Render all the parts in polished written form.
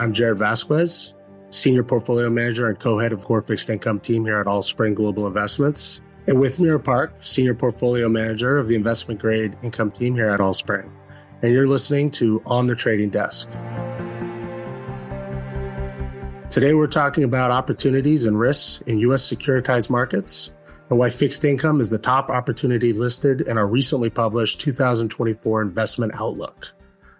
I'm Jared Vasquez, Senior Portfolio Manager and Co-Head of Core Fixed Income team here at Allspring Global Investments. And with Mira Park, Senior Portfolio Manager of the Investment Grade Income team here at Allspring. And you're listening to On The Trading Desk. Today, we're talking about opportunities and risks in U.S. securitized markets and why fixed income is the top opportunity listed in our recently published 2024 Investment Outlook.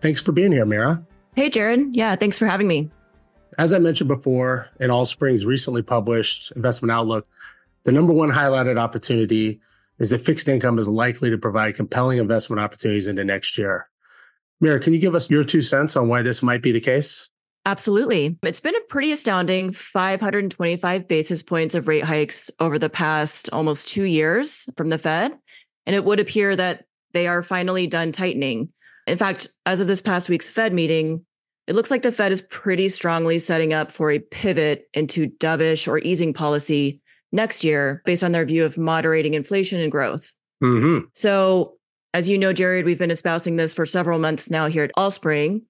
Thanks for being here, Mira. Hey, Jared. Yeah, thanks for having me. As I mentioned before, in Allspring's recently published Investment Outlook, the number one highlighted opportunity is that fixed income is likely to provide compelling investment opportunities into next year. Mira, can you give us your 2 cents on why this might be the case? Absolutely. It's been a pretty astounding 525 basis points of rate hikes over the past almost 2 years from the Fed. And it would appear that they are finally done tightening. In fact, as of this past week's Fed meeting, it looks like the Fed is pretty strongly setting up for a pivot into dovish or easing policy next year based on their view of moderating inflation and growth. Mm-hmm. So as you know, Jared, we've been espousing this for several months now here at Allspring.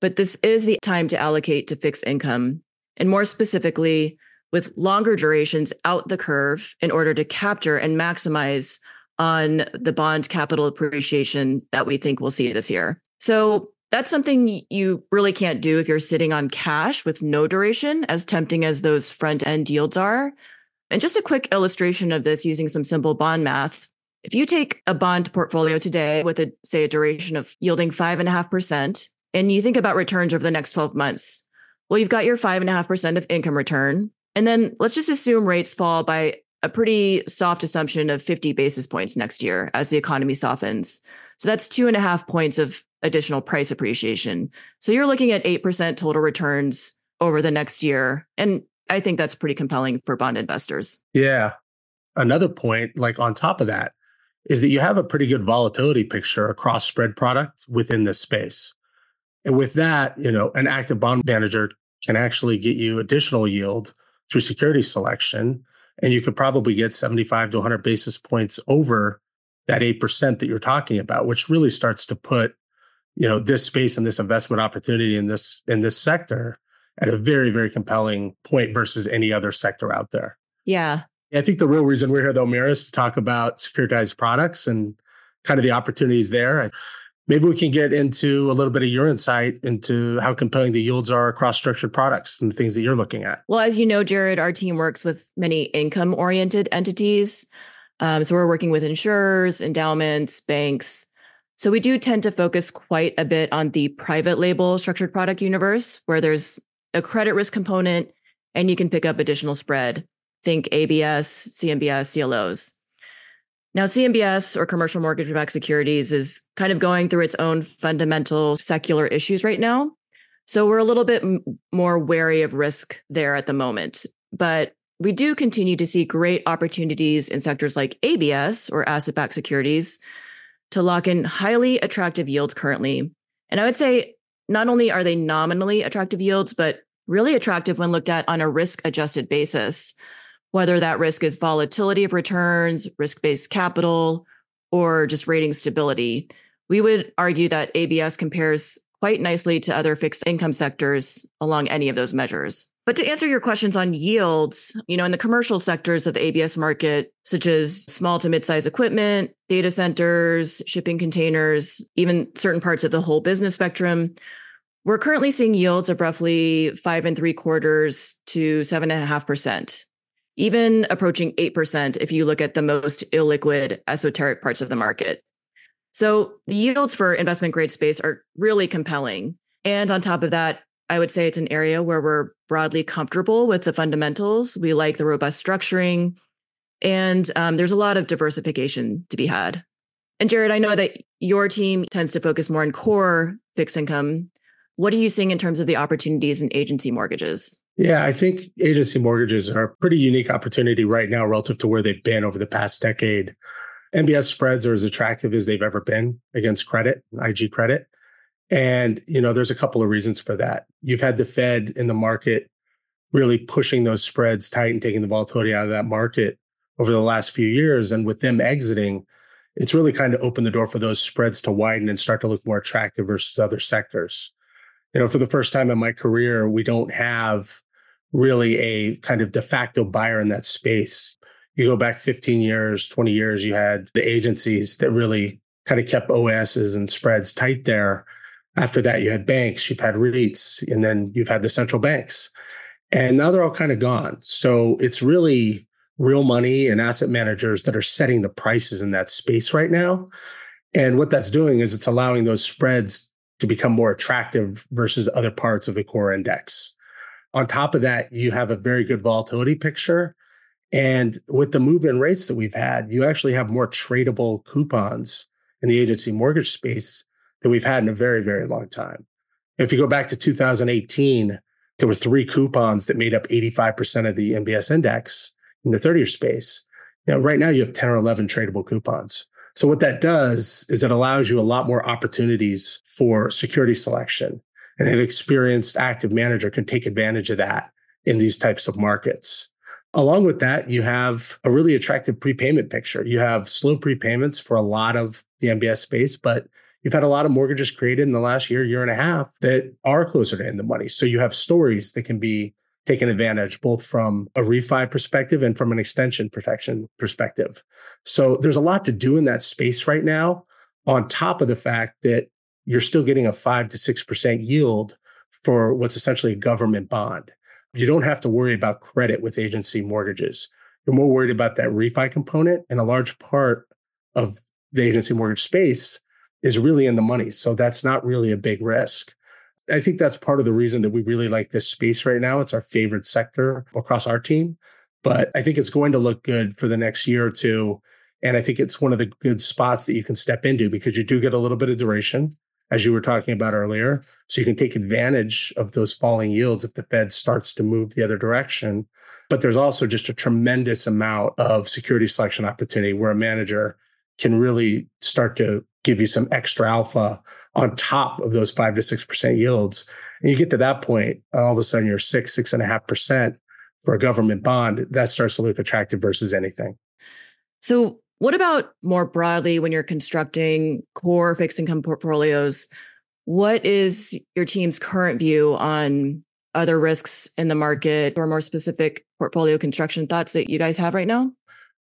But this is the time to allocate to fixed income, and more specifically, with longer durations out the curve in order to capture and maximize on the bond capital appreciation that we think we'll see this year. So that's something you really can't do if you're sitting on cash with no duration, as tempting as those front-end yields are. And just a quick illustration of this using some simple bond math. If you take a bond portfolio today with, a duration of yielding 5.5%, and you think about returns over the next 12 months, well, you've got your 5.5% of income return. And then let's just assume rates fall by a pretty soft assumption of 50 basis points next year as the economy softens. So that's 2.5 points of additional price appreciation. So you're looking at 8% total returns over the next year. And I think that's pretty compelling for bond investors. Yeah. Another point, like on top of that, is that you have a pretty good volatility picture across spread product within this space. And with that, you know, an active bond manager can actually get you additional yield through security selection. And you could probably get 75 to 100 basis points over that 8% that you're talking about, which really starts to put, you know, this space and this investment opportunity in this sector at a very, very compelling point versus any other sector out there. Yeah. I think the real reason we're here, though, Mira, is to talk about securitized products and kind of the opportunities there. Maybe we can get into a little bit of your insight into how compelling the yields are across structured products and the things that you're looking at. Well, as you know, Jared, our team works with many income-oriented entities. So we're working with insurers, endowments, banks. So we do tend to focus quite a bit on the private label structured product universe, where there's a credit risk component and you can pick up additional spread. Think ABS, CMBS, CLOs. Now, CMBS, or commercial mortgage-backed securities, is kind of going through its own fundamental secular issues right now. So we're a little bit more wary of risk there at the moment. But we do continue to see great opportunities in sectors like ABS, or asset-backed securities, to lock in highly attractive yields currently. And I would say not only are they nominally attractive yields, but really attractive when looked at on a risk-adjusted basis, whether that risk is volatility of returns, risk-based capital, or just rating stability. We would argue that ABS compares quite nicely to other fixed income sectors along any of those measures. But to answer your questions on yields, you know, in the commercial sectors of the ABS market, such as small to mid-size equipment, data centers, shipping containers, even certain parts of the whole business spectrum, we're currently seeing yields of roughly 5.75% to 7.5%. Even approaching 8% if you look at the most illiquid, esoteric parts of the market. So the yields for investment grade space are really compelling. And on top of that, I would say it's an area where we're broadly comfortable with the fundamentals. We like the robust structuring, and there's a lot of diversification to be had. And Jared, I know that your team tends to focus more on core fixed income. What are you seeing in terms of the opportunities in agency mortgages? Yeah, I think agency mortgages are a pretty unique opportunity right now relative to where they've been over the past decade. MBS spreads are as attractive as they've ever been against credit, IG credit. And, you know, there's a couple of reasons for that. You've had the Fed in the market really pushing those spreads tight and taking the volatility out of that market over the last few years. And with them exiting, it's really kind of opened the door for those spreads to widen and start to look more attractive versus other sectors. you know, for the first time in my career, we don't have really a kind of de facto buyer in that space. You go back 15 years, 20 years, you had the agencies that really kind of kept OASs and spreads tight there. After that, you had banks, you've had REITs, and then you've had the central banks. And now they're all kind of gone. So it's really real money and asset managers that are setting the prices in that space right now. And what that's doing is it's allowing those spreads to become more attractive versus other parts of the core index. On top of that, you have a very good volatility picture. And with the move in rates that we've had, you actually have more tradable coupons in the agency mortgage space than we've had in a very, very long time. If you go back to 2018, there were three coupons that made up 85% of the MBS index in the 30-year space. Now, right now, you have 10 or 11 tradable coupons. So what that does is it allows you a lot more opportunities for security selection. And an experienced active manager can take advantage of that in these types of markets. Along with that, you have a really attractive prepayment picture. You have slow prepayments for a lot of the MBS space, but you've had a lot of mortgages created in the last year, year and a half that are closer to end the money. So you have stories that can be taken advantage both from a refi perspective and from an extension protection perspective. So there's a lot to do in that space right now, on top of the fact that you're still getting a 5 to 6% yield for what's essentially a government bond. You don't have to worry about credit with agency mortgages. You're more worried about that refi component, and a large part of the agency mortgage space is really in the money. So that's not really a big risk. I think that's part of the reason that we really like this space right now. It's our favorite sector across our team, but I think it's going to look good for the next year or two. And I think it's one of the good spots that you can step into because you do get a little bit of duration, as you were talking about earlier. So you can take advantage of those falling yields if the Fed starts to move the other direction. But there's also just a tremendous amount of security selection opportunity where a manager can really start to give you some extra alpha on top of those 5 to 6% yields. And you get to that point, all of a sudden you're 6, 6.5% for a government bond. That starts to look attractive versus anything. So what about more broadly when you're constructing core fixed income portfolios? What is your team's current view on other risks in the market or more specific portfolio construction thoughts that you guys have right now?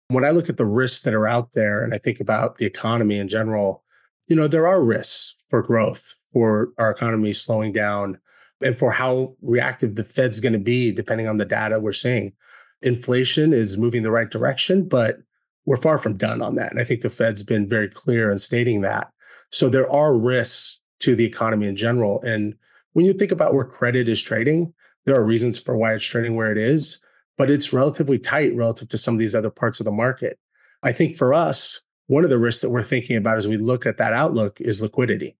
When I look at the risks that are out there and I think about the economy in general, you know, there are risks for growth, for our economy slowing down, and for how reactive the Fed's going to be, depending on the data we're seeing. Inflation is moving the right direction, but we're far from done on that. And I think the Fed's been very clear in stating that. So there are risks to the economy in general. And when you think about where credit is trading, there are reasons for why it's trading where it is, but it's relatively tight relative to some of these other parts of the market. I think for us, one of the risks that we're thinking about as we look at that outlook is liquidity.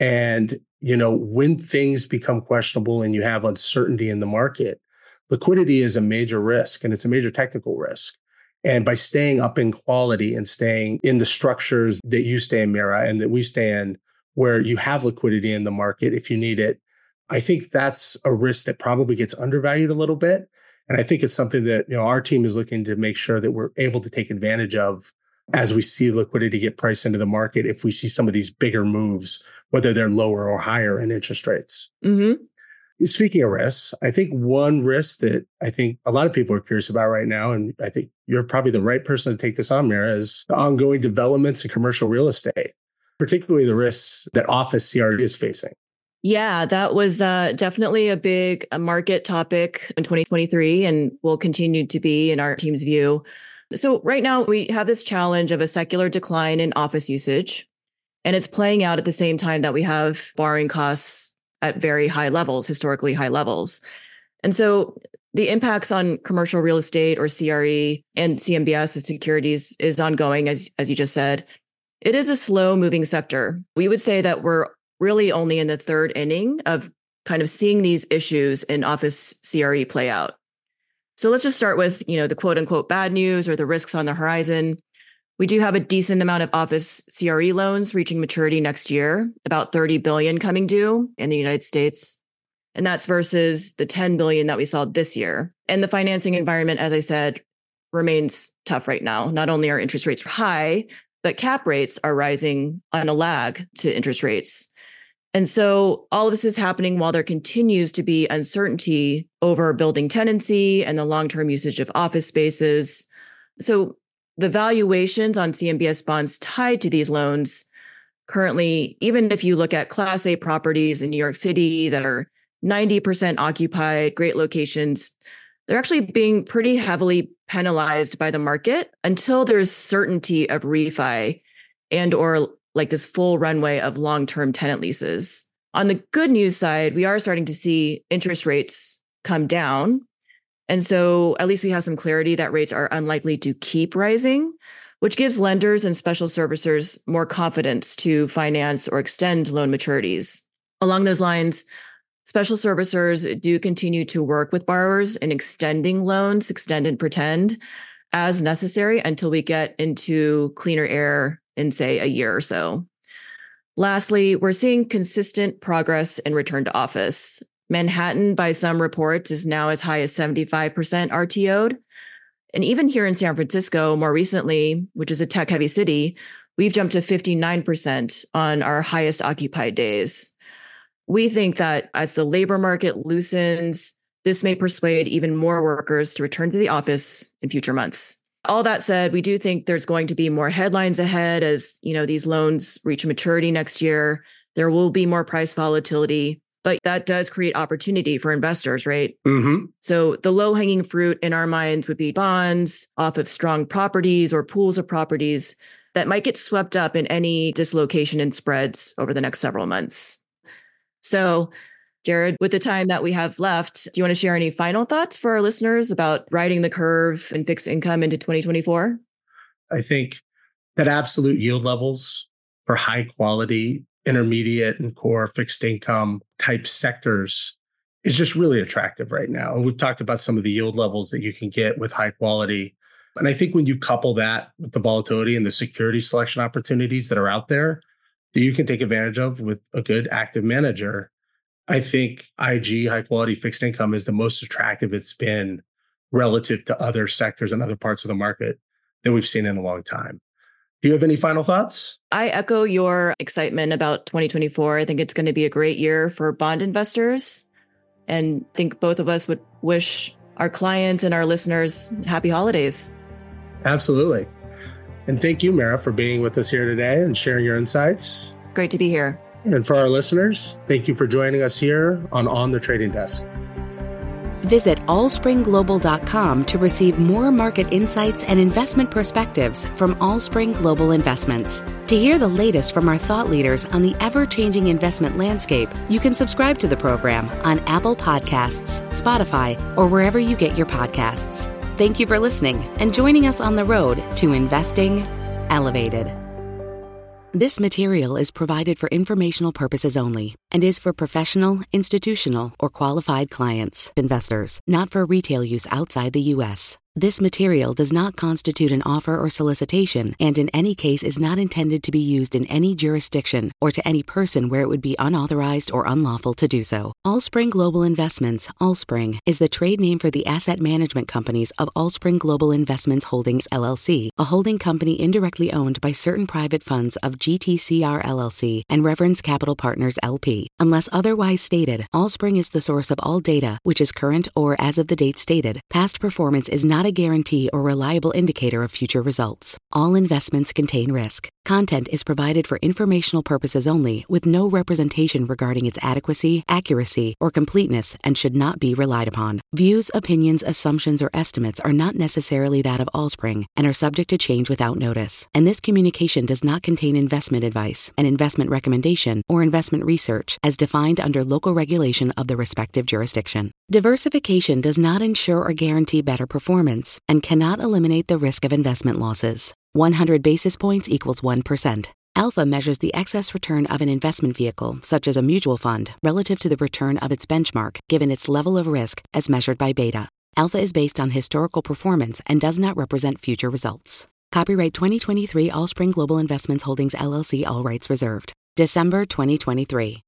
And, you know, when things become questionable and you have uncertainty in the market, liquidity is a major risk and it's a major technical risk. And by staying up in quality and staying in the structures that you stay in, Mira, and that we stay in, where you have liquidity in the market if you need it, I think that's a risk that probably gets undervalued a little bit. And I think it's something that, you know, our team is looking to make sure that we're able to take advantage of as we see liquidity get priced into the market, if we see some of these bigger moves, whether they're lower or higher in interest rates. Mm-hmm. Speaking of risks, I think one risk that I think a lot of people are curious about right now, and I think you're probably the right person to take this on, Mira, is the ongoing developments in commercial real estate, particularly the risks that office CRE is facing. Yeah, that was definitely a big market topic in 2023 and will continue to be in our team's view. So right now we have this challenge of a secular decline in office usage, and it's playing out at the same time that we have borrowing costs at very high levels, historically high levels. And so the impacts on commercial real estate or CRE and CMBS and securities is ongoing, as you just said. It is a slow moving sector. We would say that we're really only in the third inning of kind of seeing these issues in office CRE play out. So let's just start with, you know, the quote unquote bad news or the risks on the horizon. We do have a decent amount of office CRE loans reaching maturity next year, about $30 billion coming due in the United States. And that's versus the $10 billion that we saw this year. And the financing environment, as I said, remains tough right now. Not only are interest rates high, but cap rates are rising on a lag to interest rates. And so all of this is happening while there continues to be uncertainty over building tenancy and the long-term usage of office spaces. So the valuations on CMBS bonds tied to these loans currently, even if you look at Class A properties in New York City that are 90% occupied, great locations, they're actually being pretty heavily penalized by the market until there's certainty of refi and or like this full runway of long-term tenant leases. On the good news side, we are starting to see interest rates come down. And so at least we have some clarity that rates are unlikely to keep rising, which gives lenders and special servicers more confidence to finance or extend loan maturities. Along those lines, special servicers do continue to work with borrowers in extending loans, extend and pretend, as necessary until we get into cleaner air in, say, a year or so. Lastly, we're seeing consistent progress in return to office. Manhattan, by some reports, is now as high as 75% RTO'd. And even here in San Francisco, more recently, which is a tech-heavy city, we've jumped to 59% on our highest occupied days. We think that as the labor market loosens, this may persuade even more workers to return to the office in future months. All that said, we do think there's going to be more headlines ahead as, these loans reach maturity next year. There will be more price volatility, but that does create opportunity for investors, right? Mm-hmm. So the low-hanging fruit in our minds would be bonds off of strong properties or pools of properties that might get swept up in any dislocation in spreads over the next several months. So, Jared, with the time that we have left, do you want to share any final thoughts for our listeners about riding the curve and fixed income into 2024? I think that absolute yield levels for high quality, intermediate and core fixed income type sectors is just really attractive right now. And we've talked about some of the yield levels that you can get with high quality. And I think when you couple that with the volatility and the security selection opportunities that are out there that you can take advantage of with a good active manager, I think IG, high quality fixed income, is the most attractive it's been relative to other sectors and other parts of the market that we've seen in a long time. Do you have any final thoughts? I echo your excitement about 2024. I think it's going to be a great year for bond investors, and I think both of us would wish our clients and our listeners happy holidays. Absolutely. And thank you, Mira, for being with us here today and sharing your insights. Great to be here. And for our listeners, thank you for joining us here on the Trading Desk. Visit allspringglobal.com to receive more market insights and investment perspectives from Allspring Global Investments. To hear the latest from our thought leaders on the ever-changing investment landscape, you can subscribe to the program on Apple Podcasts, Spotify, or wherever you get your podcasts. Thank you for listening and joining us on the road to investing elevated. This material is provided for informational purposes only and is for professional, institutional, or qualified clients, investors, not for retail use outside the U.S. This material does not constitute an offer or solicitation and in any case is not intended to be used in any jurisdiction or to any person where it would be unauthorized or unlawful to do so. Allspring Global Investments, Allspring, is the trade name for the asset management companies of Allspring Global Investments Holdings, LLC, a holding company indirectly owned by certain private funds of GTCR, LLC, and Reverence Capital Partners, LP. Unless otherwise stated, Allspring is the source of all data, which is current or as of the date stated. Past performance is not a guarantee or reliable indicator of future results. All investments contain risk. Content is provided for informational purposes only, with no representation regarding its adequacy, accuracy, or completeness, and should not be relied upon. Views, opinions, assumptions, or estimates are not necessarily that of Allspring and are subject to change without notice. And this communication does not contain investment advice, an investment recommendation, or investment research as defined under local regulation of the respective jurisdiction. Diversification does not ensure or guarantee better performance and cannot eliminate the risk of investment losses. 100 basis points equals 1%. Alpha measures the excess return of an investment vehicle, such as a mutual fund, relative to the return of its benchmark, given its level of risk as measured by beta. Alpha is based on historical performance and does not represent future results. Copyright 2023 Allspring Global Investments Holdings, LLC. All rights reserved. December 2023.